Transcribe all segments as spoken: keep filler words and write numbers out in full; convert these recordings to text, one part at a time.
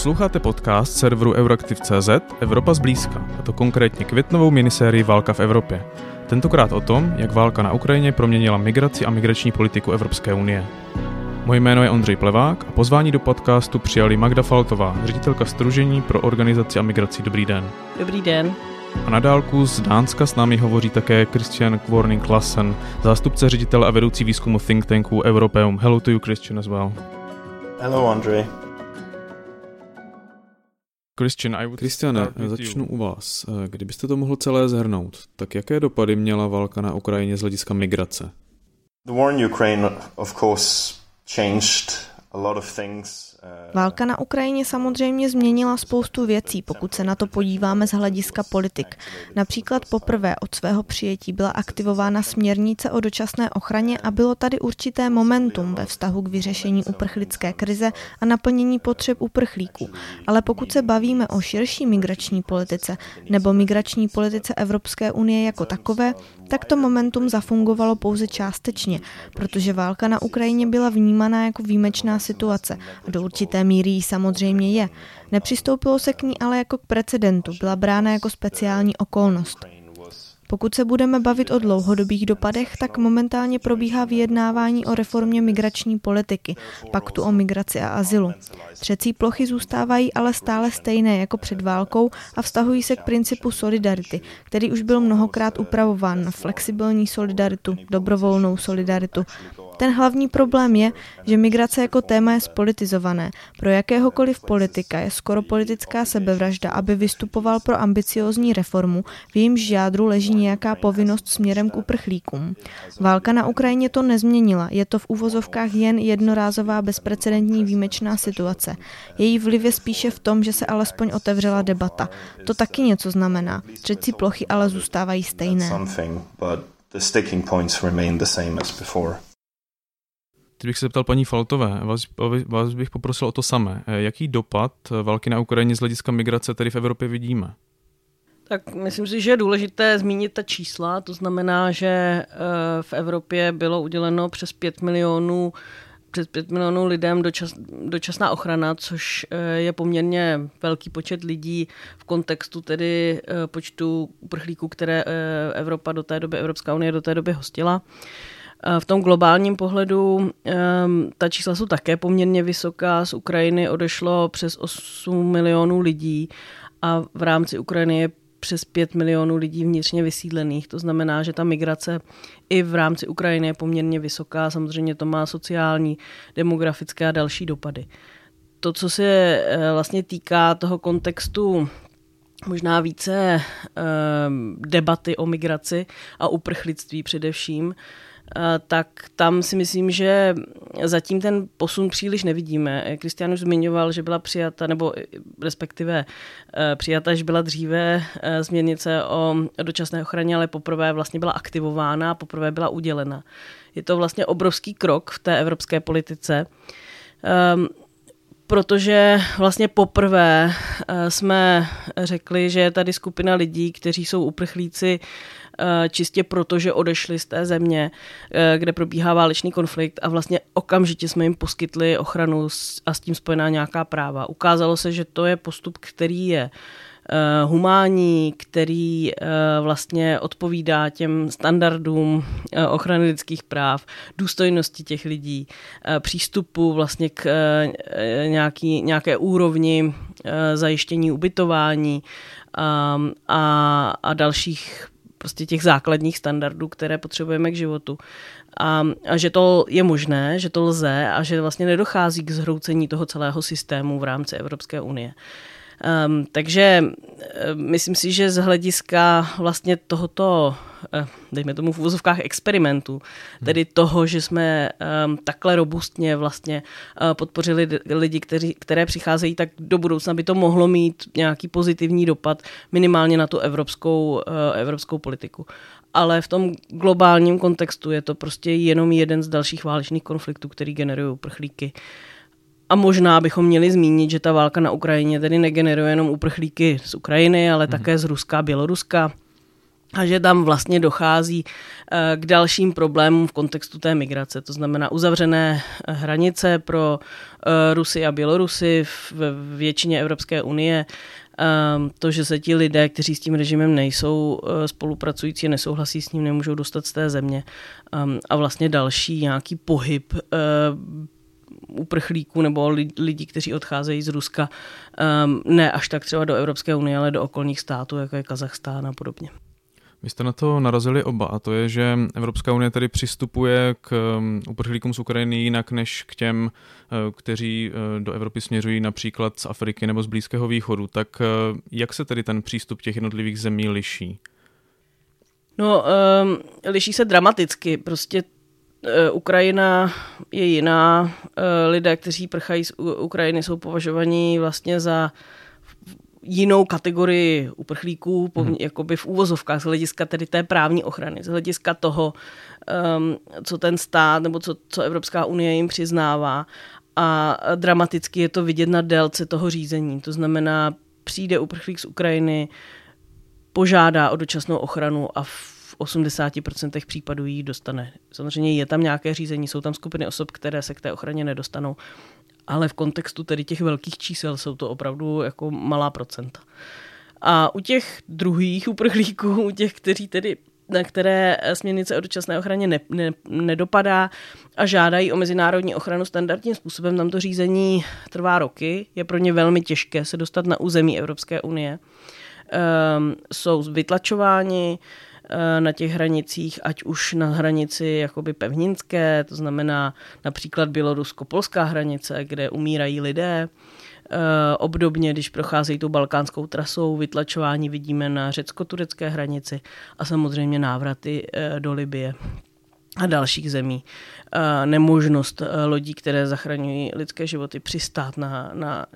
Posloucháte podcast serveru Euractiv tečka cé zet Evropa zblízka, a to konkrétně květnovou minisérii Válka v Evropě. Tentokrát o tom, jak válka na Ukrajině proměnila migraci a migrační politiku Evropské unie. Moje jméno je Ondřej Plevák a pozvání do podcastu přijali Magda Faltová, ředitelka Sdružení pro integraci a migraci. Dobrý den. Dobrý den. A na dálku z Dánska s námi hovoří také Christian Kvorning Lassen, zástupce ředitele a vedoucí výzkumu think tanku EUROPEUM. Hello to you, Christian, as well. Hello, Andrej. Kristiane, začnu u vás. Kdybyste to mohl celé shrnout, tak jaké dopady měla válka na Ukrajině z hlediska migrace? Válka na Ukrajině samozřejmě změnila spoustu věcí, pokud se na to podíváme z hlediska politik. Například poprvé od svého přijetí byla aktivována směrnice o dočasné ochraně a bylo tady určité momentum ve vztahu k vyřešení uprchlické krize a naplnění potřeb uprchlíků. Ale pokud se bavíme o širší migrační politice nebo migrační politice Evropské unie jako takové, tak to momentum zafungovalo pouze částečně, protože válka na Ukrajině byla vnímána jako výjimečná situace a do určité míry jí samozřejmě je. Nepřistoupilo se k ní ale jako k precedentu, byla brána jako speciální okolnost. Pokud se budeme bavit o dlouhodobých dopadech, tak momentálně probíhá vyjednávání o reformě migrační politiky, paktu o migraci a azylu. Třecí plochy zůstávají ale stále stejné jako před válkou a vztahují se k principu solidarity, který už byl mnohokrát upravován na flexibilní solidaritu, dobrovolnou solidaritu. Ten hlavní problém je, že migrace jako téma je spolitizované. Pro jakéhokoliv politika je skoro politická sebevražda, aby vystupoval pro ambiciózní reformu, v jejímž jádru leží nějaká povinnost směrem k uprchlíkům. Válka na Ukrajině to nezměnila, je to v uvozovkách jen jednorázová bezprecedentní výjimečná situace. Její vliv je spíše v tom, že se alespoň otevřela debata. To taky něco znamená. Třecí plochy ale zůstávají stejné. Teď bych se zeptal paní Faltové, vás, vás bych poprosil o to samé. Jaký dopad války na Ukrajině z hlediska migrace tady v Evropě vidíme? Tak myslím si, že je důležité zmínit ta čísla. To znamená, že v Evropě bylo uděleno přes pět milionů, přes pět milionů lidem dočas, dočasná ochrana, což je poměrně velký počet lidí v kontextu tedy počtu uprchlíků, které Evropa do té doby, Evropská unie do té doby hostila. V tom globálním pohledu ta čísla jsou také poměrně vysoká. Z Ukrajiny odešlo přes osm milionů lidí a v rámci Ukrajiny je přes pět milionů lidí vnitřně vysídlených. To znamená, že ta migrace i v rámci Ukrajiny je poměrně vysoká. Samozřejmě to má sociální, demografické a další dopady. To, co se vlastně týká toho kontextu možná více debaty o migraci a uprchlictví především, tak tam si myslím, že zatím ten posun příliš nevidíme. Kristian už zmiňoval, že byla přijata, nebo respektive přijata, že byla dříve směrnice o dočasné ochraně, ale poprvé vlastně byla aktivována a poprvé byla udělena. Je to vlastně obrovský krok v té evropské politice, protože vlastně poprvé jsme řekli, že je tady skupina lidí, kteří jsou uprchlíci čistě proto, že odešli z té země, kde probíhá válečný konflikt a vlastně okamžitě jsme jim poskytli ochranu a s tím spojená nějaká práva. Ukázalo se, že to je postup, který je humánní, který vlastně odpovídá těm standardům ochrany lidských práv, důstojnosti těch lidí, přístupu vlastně k nějaký, nějaké úrovni zajištění ubytování a, a, a dalších prostě těch základních standardů, které potřebujeme k životu. A, a že to je možné, že to lze a že vlastně nedochází k zhroucení toho celého systému v rámci Evropské unie. Um, takže myslím si, že z hlediska vlastně tohoto, dejme tomu v uvozovkách experimentu, tedy toho, že jsme um, takhle robustně vlastně uh, podpořili lidi, kteří, které přicházejí, tak do budoucna by to mohlo mít nějaký pozitivní dopad minimálně na tu evropskou, uh, evropskou politiku. Ale v tom globálním kontextu je to prostě jenom jeden z dalších válečných konfliktů, který generují uprchlíky. A možná bychom měli zmínit, že ta válka na Ukrajině tedy negeneruje jenom uprchlíky z Ukrajiny, ale také z Ruska a Běloruska. a že tam vlastně dochází k dalším problémům v kontextu té migrace. To znamená uzavřené hranice pro Rusy a Bělorusy ve většině Evropské unie, to, že se ti lidé, kteří s tím režimem nejsou spolupracující, nesouhlasí s ním, nemůžou dostat z té země, a vlastně další nějaký pohyb uprchlíků nebo lidí, kteří odcházejí z Ruska, ne až tak třeba do Evropské unie, ale do okolních států, jako je Kazachstán a podobně. Vy jste na to narazili oba, a to je, že Evropská unie tady přistupuje k uprchlíkům z Ukrajiny jinak než k těm, kteří do Evropy směřují například z Afriky nebo z Blízkého východu. Tak jak se tedy ten přístup těch jednotlivých zemí liší? No, um, liší se dramaticky. Prostě Ukrajina je jiná. Lidé, kteří prchají z Ukrajiny, jsou považovaní vlastně za jinou kategorii uprchlíků, hmm. jakoby v úvozovkách, z hlediska tedy té právní ochrany, z hlediska toho, um, co ten stát nebo co, co Evropská unie jim přiznává. A dramaticky je to vidět na délce toho řízení. To znamená, přijde uprchlík z Ukrajiny, požádá o dočasnou ochranu a v osmdesáti procentech případů ji dostane. Samozřejmě je tam nějaké řízení, jsou tam skupiny osob, které se k té ochraně nedostanou, ale v kontextu tedy těch velkých čísel jsou to opravdu jako malá procenta. A u těch druhých uprchlíků, u těch, kteří tedy, na které směrnice o dočasné ochraně ne, ne, nedopadá a žádají o mezinárodní ochranu standardním způsobem, tam to řízení trvá roky, je pro ně velmi těžké se dostat na území Evropské unie. Um, jsou vytlačováni na těch hranicích, ať už na hranici jakoby pevninské, to znamená například bělorusko-polská hranice, kde umírají lidé. Obdobně, když procházejí tou balkánskou trasou, vytlačování vidíme na řecko-turecké hranici a samozřejmě návraty do Libye a dalších zemí. Nemožnost lodí, které zachraňují lidské životy, přistát na, na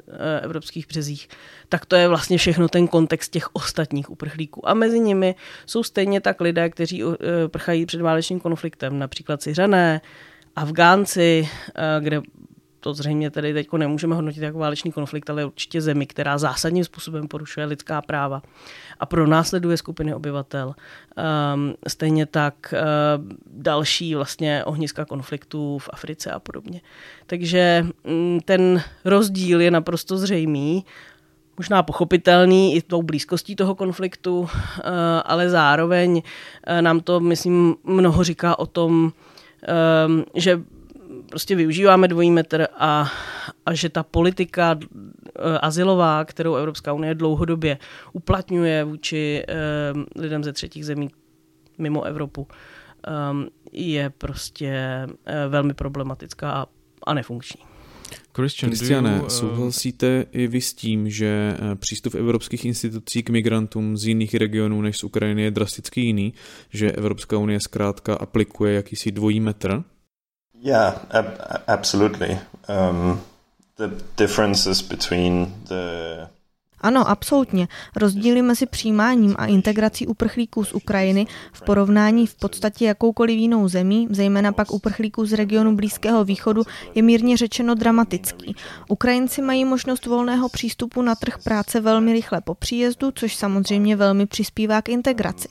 evropských březích. Tak to je vlastně všechno ten kontext těch ostatních uprchlíků. A mezi nimi jsou stejně tak lidé, kteří prchají před válečným konfliktem, například Syřané, Afgánci, kde to zřejmě tady teď nemůžeme hodnotit jako válečný konflikt, ale určitě zemi, která zásadním způsobem porušuje lidská práva a pronásleduje skupiny obyvatel. Um, stejně tak um, další vlastně ohniska konfliktů v Africe a podobně. Takže um, ten rozdíl je naprosto zřejmý, možná pochopitelný i tou blízkostí toho konfliktu, uh, ale zároveň uh, nám to, myslím, mnoho říká o tom, um, že prostě využíváme dvojí metr a, a že ta politika azylová, kterou Evropská unie dlouhodobě uplatňuje vůči um, lidem ze třetích zemí mimo Evropu, um, je prostě um, velmi problematická a, a nefunkční. Kristiane, souhlasíte i vy s tím, že přístup evropských institucí k migrantům z jiných regionů než z Ukrajiny je drasticky jiný, že Evropská unie zkrátka aplikuje jakýsi dvojí metr? Yeah, ab- absolutely. Um, the differences between the... Ano, absolutně. Rozdíly mezi přijímáním a integrací uprchlíků z Ukrajiny v porovnání v podstatě jakoukoliv jinou zemí, zejména pak uprchlíků z regionu Blízkého východu, je mírně řečeno dramatický. Ukrajinci mají možnost volného přístupu na trh práce velmi rychle po příjezdu, což samozřejmě velmi přispívá k integraci.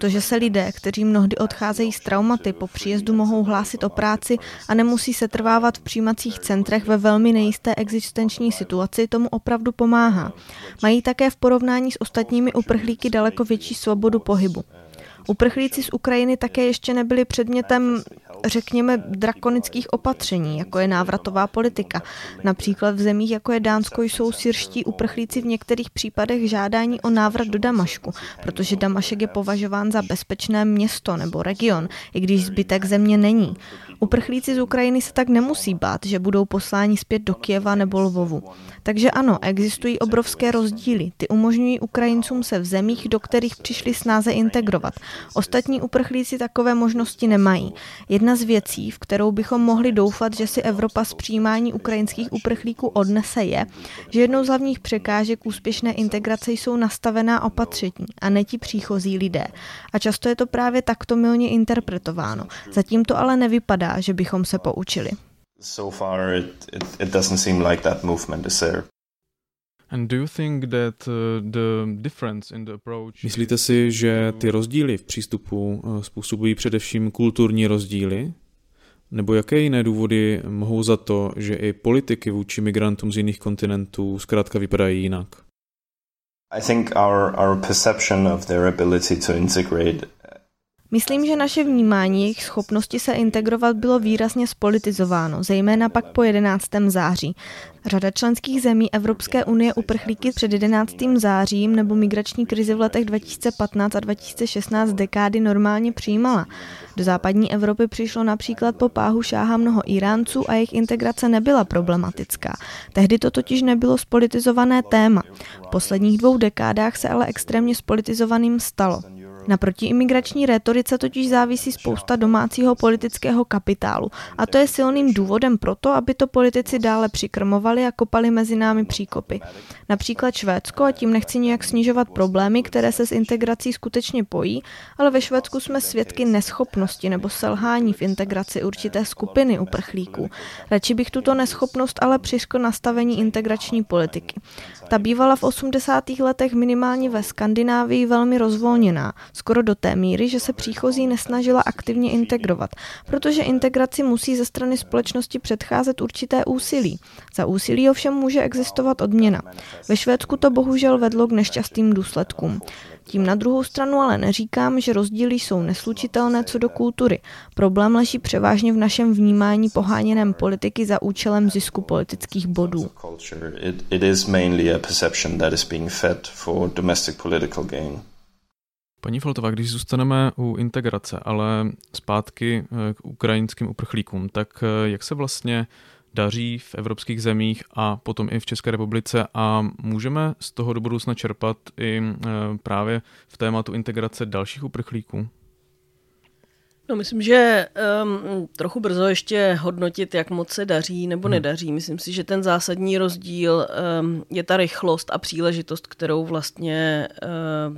To, že se lidé, kteří mnohdy odcházejí z traumaty, po příjezdu mohou hlásit o práci a nemusí se trvávat v přijímacích centrech ve velmi nejisté existenční situaci, tomu opravdu pomáhá. Mají také v porovnání s ostatními uprchlíky daleko větší svobodu pohybu. Uprchlíci z Ukrajiny také ještě nebyli předmětem, řekněme, drakonických opatření, jako je návratová politika. Například v zemích, jako je Dánsko, jsou syrští uprchlíci v některých případech žádání o návrat do Damašku, protože Damašek je považován za bezpečné město nebo region, i když zbytek země není. Uprchlíci z Ukrajiny se tak nemusí bát, že budou posláni zpět do Kyjeva nebo Lvovu. Takže ano, existují obrovské rozdíly. Ty umožňují Ukrajincům se v zemích, do kterých přišli snáze integrovat. Ostatní uprchlíci takové možnosti nemají. Jedna z věcí, v kterou bychom mohli doufat, že si Evropa z přijímání ukrajinských uprchlíků odnese, je, že jednou z hlavních překážek úspěšné integrace jsou nastavená opatření a ne ti příchozí lidé. A často je to právě takto mylně interpretováno. Zatím to ale nevypadá, že bychom se poučili. So far it, it, it doesn't seem like that movement is there. Myslíte si, že ty rozdíly v přístupu způsobují především kulturní rozdíly? Nebo jaké jiné důvody mohou za to, že i politiky vůči migrantům z jiných kontinentů zkrátka vypadají jinak? Myslím, že naše vnímání jejich schopnosti se integrovat bylo výrazně spolitizováno, zejména pak po jedenáctého září. Řada členských zemí Evropské unie uprchlíky před jedenáctým zářím nebo migrační krizi v letech dva tisíce patnáct a dva tisíce šestnáct dekády normálně přijímala. Do západní Evropy přišlo například po páhu šáha mnoho Iránců a jejich integrace nebyla problematická. Tehdy to totiž nebylo spolitizované téma. V posledních dvou dekádách se ale extrémně spolitizovaným stalo. Na protiimigrační rétorice totiž závisí spousta domácího politického kapitálu a to je silným důvodem pro to, aby to politici dále přikrmovali a kopali mezi námi příkopy. Například Švédsko, a tím nechci nijak snižovat problémy, které se s integrací skutečně pojí, ale ve Švédsku jsme svědky neschopnosti nebo selhání v integraci určité skupiny uprchlíků. Radši bych tuto neschopnost ale přiškl nastavení integrační politiky. Ta bývala v osmdesátých letech minimálně ve Skandinávii velmi rozvolněná, skoro do té míry, že se příchozí nesnažila aktivně integrovat, protože integraci musí ze strany společnosti předcházet určité úsilí. Za úsilí ovšem může existovat odměna. Ve Švédsku to bohužel vedlo k nešťastným důsledkům. Tím na druhou stranu ale neříkám, že rozdíly jsou neslučitelné co do kultury. Problém leží převážně v našem vnímání poháněném politiky za účelem zisku politických bodů. Paní Faltová, když zůstaneme u integrace, ale zpátky k ukrajinským uprchlíkům, tak jak se vlastně daří v evropských zemích a potom i v České republice a můžeme z toho do budoucna čerpat i právě v tématu integrace dalších uprchlíků? No, myslím, že um, trochu brzo ještě hodnotit, jak moc se daří nebo nedaří. Myslím si, že ten zásadní rozdíl um, je ta rychlost a příležitost, kterou vlastně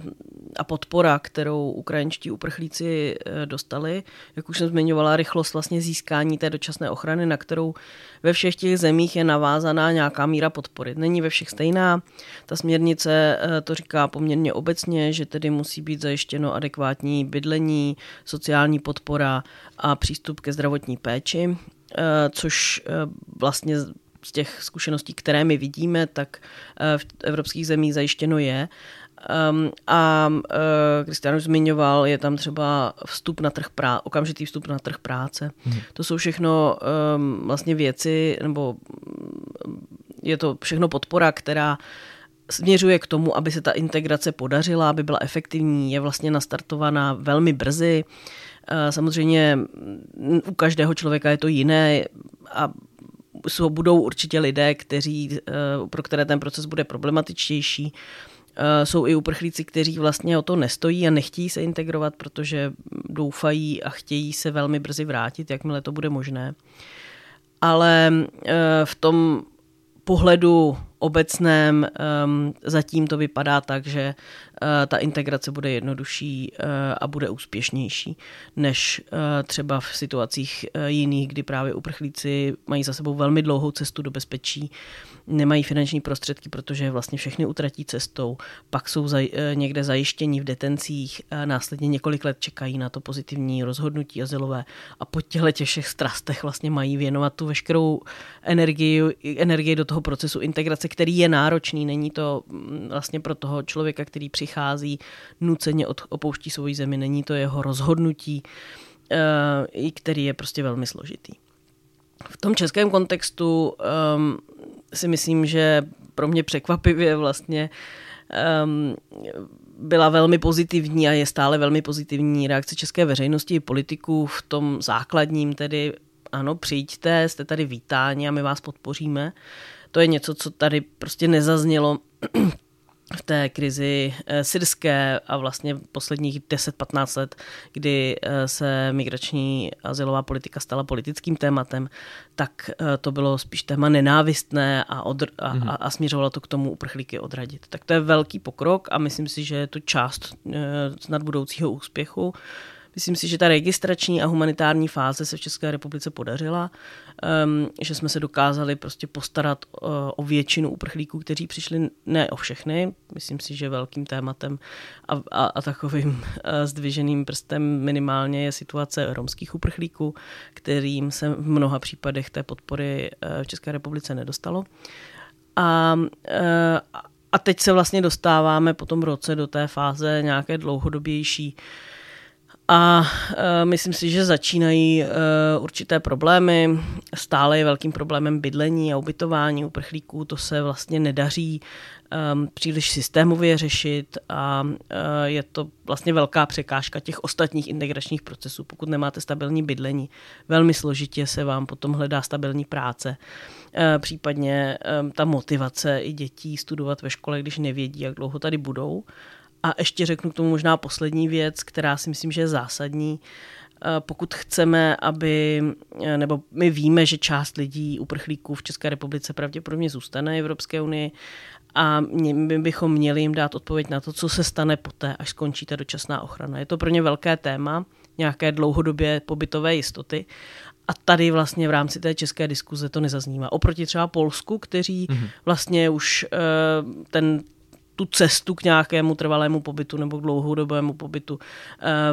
um, a podpora, kterou ukrajinští uprchlíci uh, dostali. Jak už jsem zmiňovala, rychlost vlastně získání té dočasné ochrany, na kterou ve všech těch zemích je navázaná nějaká míra podpory. Není ve všech stejná. Ta směrnice uh, to říká poměrně obecně, že tedy musí být zajištěno adekvátní bydlení, sociální podpora, podpora a přístup ke zdravotní péči, což vlastně z těch zkušeností, které my vidíme, tak v evropských zemích zajištěno je. A Christian už zmiňoval, je tam třeba vstup na trh práce, okamžitý vstup na trh práce. Hmm. To jsou všechno vlastně věci, nebo je to všechno podpora, která směřuje k tomu, aby se ta integrace podařila, aby byla efektivní, je vlastně nastartovaná velmi brzy. Samozřejmě u každého člověka je to jiné a budou určitě lidé, kteří, pro které ten proces bude problematičtější. Jsou i uprchlíci, kteří vlastně o to nestojí a nechtějí se integrovat, protože doufají a chtějí se velmi brzy vrátit, jakmile to bude možné. Ale v tom pohledu obecném um, zatím to vypadá tak, že uh, ta integrace bude jednodušší uh, a bude úspěšnější než uh, třeba v situacích uh, jiných, kdy právě uprchlíci mají za sebou velmi dlouhou cestu do bezpečí, nemají finanční prostředky, protože vlastně všechny utratí cestou, pak jsou zaj, uh, někde zajištění v detencích, uh, následně několik let čekají na to pozitivní rozhodnutí azylové a po těchto těch všech strastech vlastně mají věnovat tu veškerou energii, energii do toho procesu integrace, který je náročný, není to vlastně pro toho člověka, který přichází nuceně od, opouští svoji zemi, není to jeho rozhodnutí, e, který je prostě velmi složitý. V tom českém kontextu um, si myslím, že pro mě překvapivě vlastně um, byla velmi pozitivní a je stále velmi pozitivní reakce české veřejnosti i politiků v tom základním, tedy ano, přijďte, jste tady vítáni a my vás podpoříme. To je něco, co tady prostě nezaznělo v té krizi syrské a vlastně posledních deset patnáct let, kdy se migrační azylová politika stala politickým tématem, tak to bylo spíš téma nenávistné a, odr- a, a, a směřovalo to k tomu uprchlíky odradit. Tak to je velký pokrok a myslím si, že je to část snad budoucího úspěchu. Myslím si, že ta registrační a humanitární fáze se v České republice podařila, že jsme se dokázali prostě postarat o většinu uprchlíků, kteří přišli, ne o všechny. Myslím si, že velkým tématem a, a, a takovým zdviženým prstem minimálně je situace romských uprchlíků, kterým se v mnoha případech té podpory v České republice nedostalo. A, a teď se vlastně dostáváme po tom roce do té fáze nějaké dlouhodobější. A myslím si, že začínají určité problémy. Stále je velkým problémem bydlení a ubytování uprchlíků. To se vlastně nedaří příliš systémově řešit a je to vlastně velká překážka těch ostatních integračních procesů. Pokud nemáte stabilní bydlení, velmi složitě se vám potom hledá stabilní práce. Případně ta motivace i dětí studovat ve škole, když nevědí, jak dlouho tady budou. A ještě řeknu k tomu možná poslední věc, která si myslím, že je zásadní. Pokud chceme, aby, nebo my víme, že část lidí uprchlíků v České republice pravděpodobně zůstane v Evropské unii a my bychom měli jim dát odpověď na to, co se stane poté, až skončí ta dočasná ochrana. Je to pro ně velké téma, nějaké dlouhodobě pobytové jistoty. A tady vlastně v rámci té české diskuze to nezaznívá. Oproti třeba Polsku, kteří mm-hmm. vlastně už ten tu cestu k nějakému trvalému pobytu nebo k dlouhodobému pobytu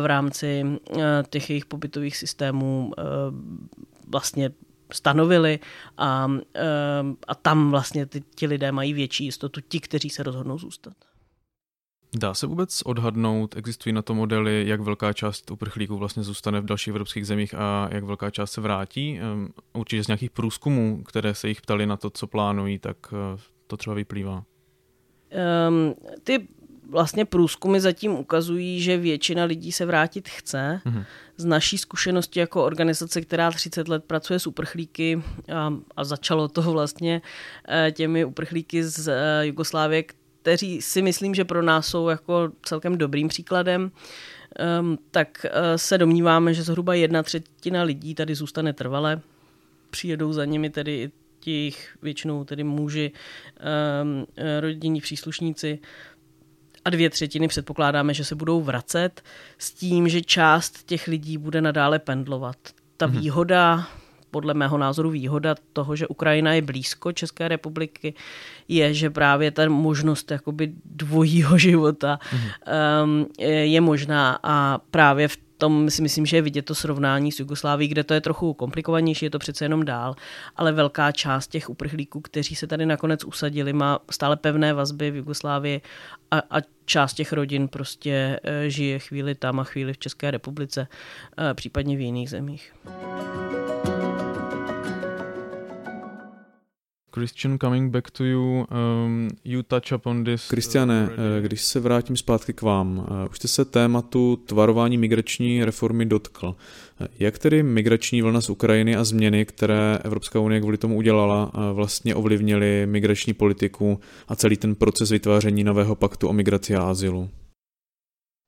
v rámci těch jejich pobytových systémů vlastně stanovili a, a tam vlastně ty, ti lidé mají větší jistotu, ti, kteří se rozhodnou zůstat. Dá se vůbec odhadnout, existují na to modely, jak velká část uprchlíků vlastně zůstane v dalších evropských zemích a jak velká část se vrátí? Určitě z nějakých průzkumů, které se jich ptali na to, co plánují, tak to třeba vyplývá. Um, ty vlastně průzkumy zatím ukazují, že většina lidí se vrátit chce. Mm-hmm. Z naší zkušenosti jako organizace, která třicet let pracuje s uprchlíky a, a začalo to vlastně těmi uprchlíky z Jugoslávie, kteří si myslím, že pro nás jsou jako celkem dobrým příkladem, um, tak se domníváme, že zhruba jedna třetina lidí tady zůstane trvale. Přijedou za nimi tedy i jejich většinou tedy muži, rodinní příslušníci a dvě třetiny předpokládáme, že se budou vracet s tím, že část těch lidí bude nadále pendlovat. Ta mm-hmm. výhoda, podle mého názoru výhoda toho, že Ukrajina je blízko České republiky, je, že právě ta možnost jakoby dvojího života mm-hmm. je možná a právě v tom si myslím, že je vidět to srovnání s Jugoslávií, kde to je trochu komplikovanější, je to přece jenom dál, ale velká část těch uprchlíků, kteří se tady nakonec usadili, má stále pevné vazby v Jugoslávii a, a část těch rodin prostě žije chvíli tam a chvíli v České republice, případně v jiných zemích. Christian, coming back to you, um, you touch upon this... Christiane, když se vrátím zpátky k vám, už jste se tématu tvarování migrační reformy dotkl. Jak tedy migrační vlna z Ukrajiny a změny, které Evropská unie kvůli tomu udělala, vlastně ovlivnily migrační politiku a celý ten proces vytváření nového paktu o migraci a azylu?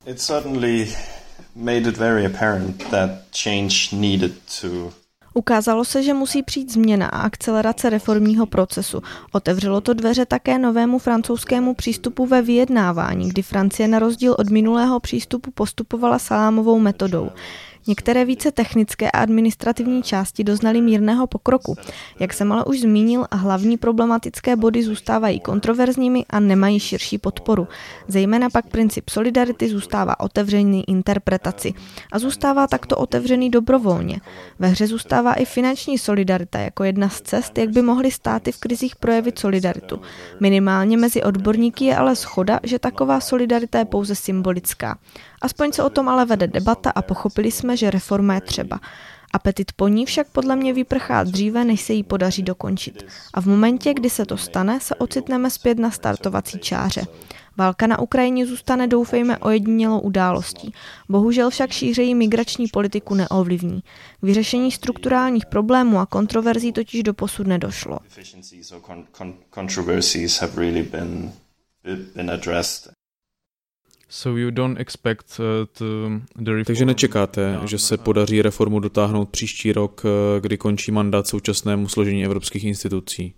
It certainly made it very apparent that change needed to... Ukázalo se, že musí přijít změna a akcelerace reformního procesu. Otevřelo to dveře také novému francouzskému přístupu ve vyjednávání, kdy Francie na rozdíl od minulého přístupu postupovala salámovou metodou. Některé více technické a administrativní části doznaly mírného pokroku. Jak jsem ale už zmínil, a hlavní problematické body zůstávají kontroverzními a nemají širší podporu. Zejména pak princip solidarity zůstává otevřený interpretaci a zůstává takto otevřený dobrovolně. Ve hře zůstává i finanční solidarita jako jedna z cest, jak by mohly státy v krizích projevit solidaritu. Minimálně mezi odborníky je ale shoda, že taková solidarita je pouze symbolická. Aspoň se o tom ale vede debata a pochopili jsme, že reforma je třeba. Apetit po ní však podle mě vyprchá dříve, než se jí podaří dokončit. A v momentě, kdy se to stane, se ocitneme zpět na startovací čáře. Válka na Ukrajině zůstane, doufejme, ojedinělou událostí. Bohužel však šířejí migrační politiku neovlivní. K vyřešení strukturálních problémů a kontroverzí totiž doposud nedošlo. So you don't expect to the reform... Takže nečekáte, že se podaří reformu dotáhnout příští rok, kdy končí mandát současnému složení evropských institucí?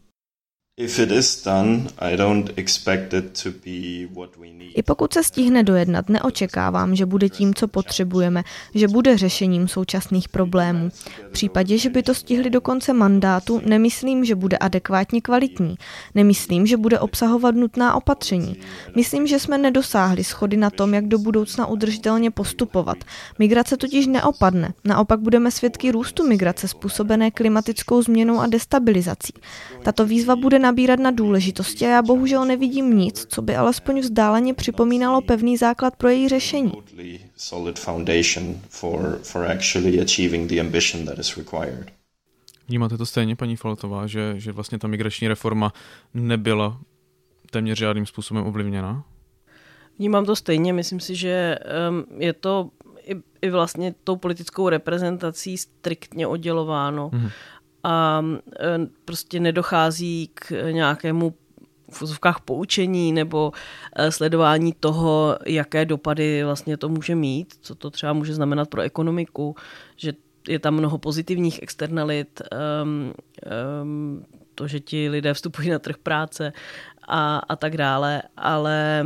I pokud se stihne dojednat, neočekávám, že bude tím, co potřebujeme, že bude řešením současných problémů. V případě, že by to stihli do konce mandátu, nemyslím, že bude adekvátně kvalitní. Nemyslím, že bude obsahovat nutná opatření. Myslím, že jsme nedosáhli shody na tom, jak do budoucna udržitelně postupovat. Migrace totiž neopadne. Naopak budeme svědky růstu migrace způsobené klimatickou změnou a destabilizací. Tato výzva bude nabírat na důležitosti a já bohužel nevidím nic, co by alespoň vzdáleně připomínalo pevný základ pro její řešení. Vnímáte to stejně, paní Faltová, že, že vlastně ta migrační reforma nebyla téměř žádným způsobem ovlivněna? Vnímám to stejně, myslím si, že je to i, i vlastně tou politickou reprezentací striktně oddělováno. Hmm. A prostě nedochází k nějakému v uvozovkách poučení nebo sledování toho, jaké dopady vlastně to může mít, co to třeba může znamenat pro ekonomiku, že je tam mnoho pozitivních externalit, um, um, to, že ti lidé vstupují na trh práce a, a tak dále, ale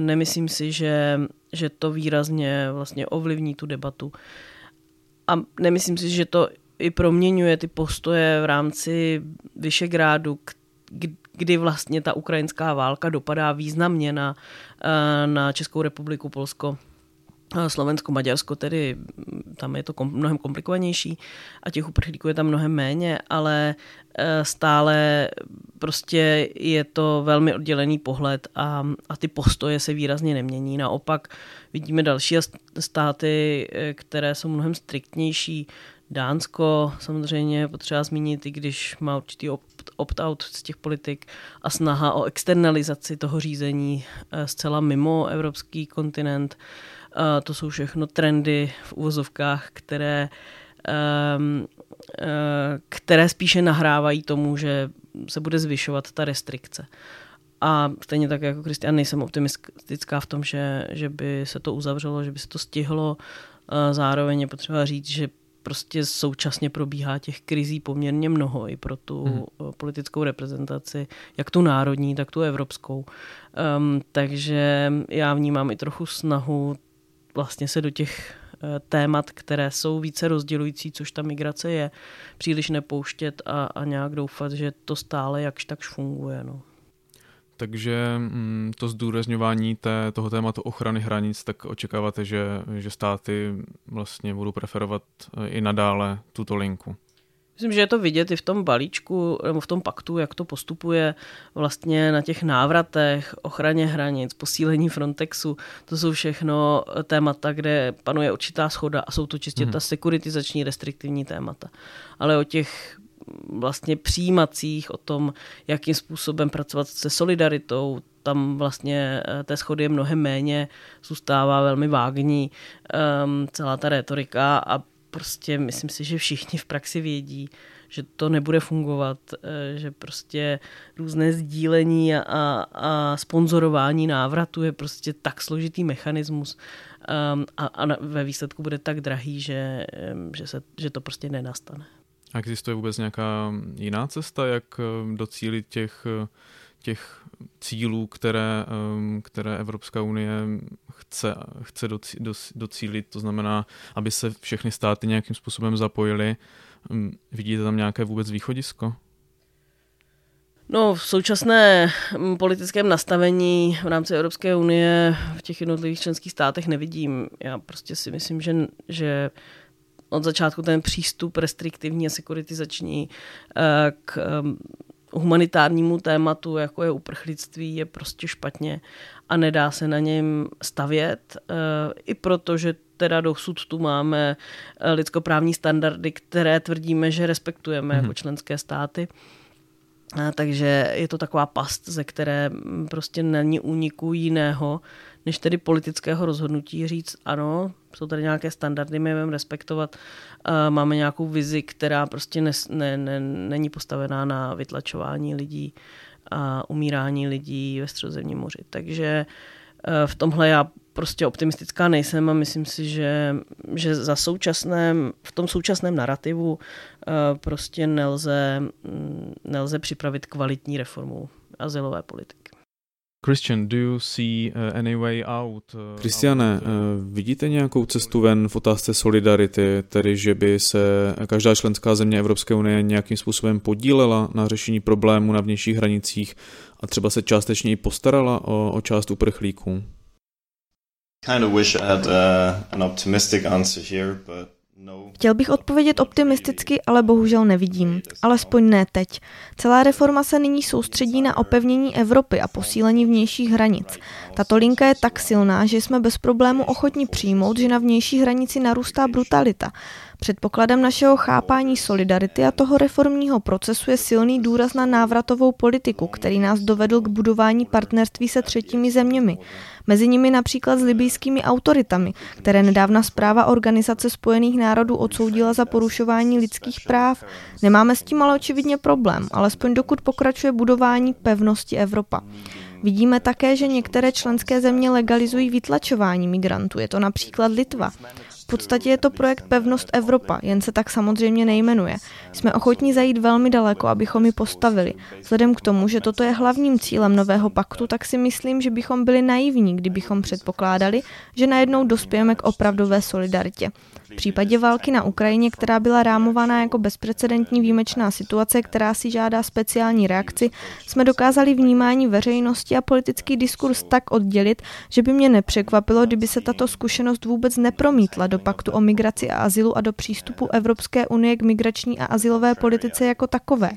nemyslím si, že, že to výrazně vlastně ovlivní tu debatu. A nemyslím si, že to i proměňuje ty postoje v rámci Visegrádu, kdy vlastně ta ukrajinská válka dopadá významně na, na Českou republiku, Polsko, Slovensko, Maďarsko, tedy tam je to kom, mnohem komplikovanější a těch uprchlíků je tam mnohem méně, ale stále prostě je to velmi oddělený pohled a, a ty postoje se výrazně nemění. Naopak vidíme další státy, které jsou mnohem striktnější. Dánsko samozřejmě potřeba zmínit, i když má určitý opt-out z těch politik a snaha o externalizaci toho řízení zcela mimo evropský kontinent. To jsou všechno trendy v uvozovkách, které, které spíše nahrávají tomu, že se bude zvyšovat ta restrikce. A stejně tak jako Christian, nejsem optimistická v tom, že, že by se to uzavřelo, že by se to stihlo. Zároveň je potřeba říct, že prostě současně probíhá těch krizí poměrně mnoho i pro tu hmm. politickou reprezentaci, jak tu národní, tak tu evropskou. Um, takže já vnímám i trochu snahu vlastně se do těch uh, témat, které jsou více rozdělující, což ta migrace je, příliš nepouštět a, a nějak doufat, že to stále jakž takž funguje. No. Takže to zdůrazňování té, toho tématu ochrany hranic, tak očekáváte, že, že státy vlastně budou preferovat i nadále tuto linku? Myslím, že je to vidět i v tom balíčku, nebo v tom paktu, jak to postupuje vlastně na těch návratech, ochraně hranic, posílení Frontexu. To jsou všechno témata, kde panuje určitá shoda a jsou to čistě hmm. ta sekuritizační restriktivní témata. Ale o těch vlastně přijímacích, o tom, jakým způsobem pracovat se solidaritou, tam vlastně té schody je mnohem méně, zůstává velmi vágní um, celá ta rétorika a prostě myslím si, že všichni v praxi vědí, že to nebude fungovat, že prostě různé sdílení a, a sponzorování návratu je prostě tak složitý mechanismus um, a, a ve výsledku bude tak drahý, že, že, se, že to prostě nenastane. A existuje vůbec nějaká jiná cesta, jak docílit těch, těch cílů, které, které Evropská unie chce, chce docílit, to znamená, aby se všechny státy nějakým způsobem zapojily. Vidíte tam nějaké vůbec východisko? No, v současné politickém nastavení v rámci Evropské unie v těch jednotlivých členských státech nevidím. Já prostě si myslím, že... že od začátku ten přístup restriktivní a sekuritizační k humanitárnímu tématu, jako je uprchlictví, je prostě špatně a nedá se na něm stavět. I protože teda dosud tu máme lidskoprávní standardy, které tvrdíme, že respektujeme hmm. jako členské státy. Takže je to taková past, ze které prostě není úniku jiného, než tedy politického rozhodnutí říct ano, jsou tady nějaké standardy, my budeme respektovat, máme nějakou vizi, která prostě ne, ne, ne, není postavená na vytlačování lidí a umírání lidí ve Středozemním moři. Takže v tomhle já prostě optimistická nejsem a myslím si, že, že za současném, v tom současném narrativu prostě nelze, nelze připravit kvalitní reformu azylové politiky. Christian, do you see any way out? Christiane, vidíte nějakou cestu ven v otázce solidarity, tedy že by se každá členská země Evropské unie nějakým způsobem podílela na řešení problémů na vnějších hranicích a třeba se částečně i postarala o, o část uprchlíků? Chtěl bych odpovědět optimisticky, ale bohužel nevidím. Alespoň ne teď. Celá reforma se nyní soustředí na opevnění Evropy a posílení vnějších hranic. Tato linka je tak silná, že jsme bez problému ochotni přijmout, že na vnější hranici narůstá brutalita. Předpokladem našeho chápání solidarity a toho reformního procesu je silný důraz na návratovou politiku, který nás dovedl k budování partnerství se třetími zeměmi. Mezi nimi například s libijskými autoritami, které nedávna zpráva Organizace spojených národů odsoudila za porušování lidských práv. Nemáme s tím ale očividně problém, alespoň dokud pokračuje budování pevnosti Evropa. Vidíme také, že některé členské země legalizují vytlačování migrantů, je to například Litva. V podstatě je to projekt Pevnost Evropa, jen se tak samozřejmě nejmenuje. Jsme ochotní zajít velmi daleko, abychom ji postavili. Vzhledem k tomu, že toto je hlavním cílem nového paktu, tak si myslím, že bychom byli naivní, kdybychom předpokládali, že najednou dospějeme k opravdové solidaritě. V případě války na Ukrajině, která byla rámována jako bezprecedentní výjimečná situace, která si žádá speciální reakci, jsme dokázali vnímání veřejnosti a politický diskurs tak oddělit, že by mě nepřekvapilo, kdyby se tato zkušenost vůbec nepromítla do paktu o migraci a azylu a do přístupu Evropské unie k migrační a azylové politice jako takové.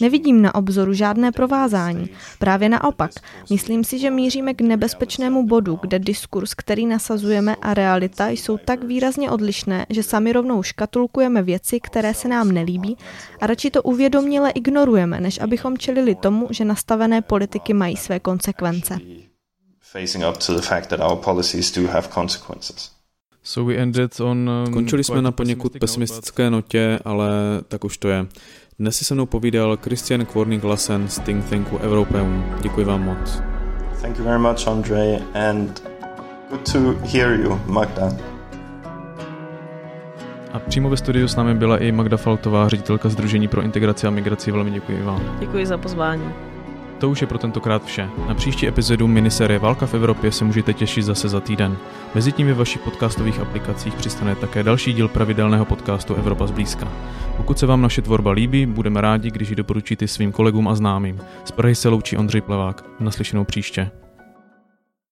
Nevidím na obzoru žádné provázání. Právě naopak, myslím si, že míříme k nebezpečnému bodu, kde diskurs, který nasazujeme, a realita jsou tak výrazně odlišné, že sami rovnou škatulkujeme věci, které se nám nelíbí, a radši to uvědoměle ignorujeme, než abychom čelili tomu, že nastavené politiky mají své konsekvence. Končili jsme na poněkud pesimistické notě, ale tak už to je. Dnes si se mnou povídal Christian Kvorning Lassen z Think Tanku EUROPEUM. Děkuji vám moc. Thank you very much, Andrej, and good to hear you, Magda. A přímo ve studiu s námi byla i Magda Faltová, ředitelka Sdružení pro integraci a migraci. Velmi děkuji vám. Děkuji za pozvání. To už je pro tentokrát vše. Na příští epizodu miniserie Válka v Evropě se můžete těšit zase za týden. Mezitím ve vašich podcastových aplikacích přistane také další díl pravidelného podcastu Evropa zblízka. Pokud se vám naše tvorba líbí, budeme rádi, když ji doporučíte svým kolegům a známým. Z Prahy se loučí Ondřej Plevák. Naslyšenou příště.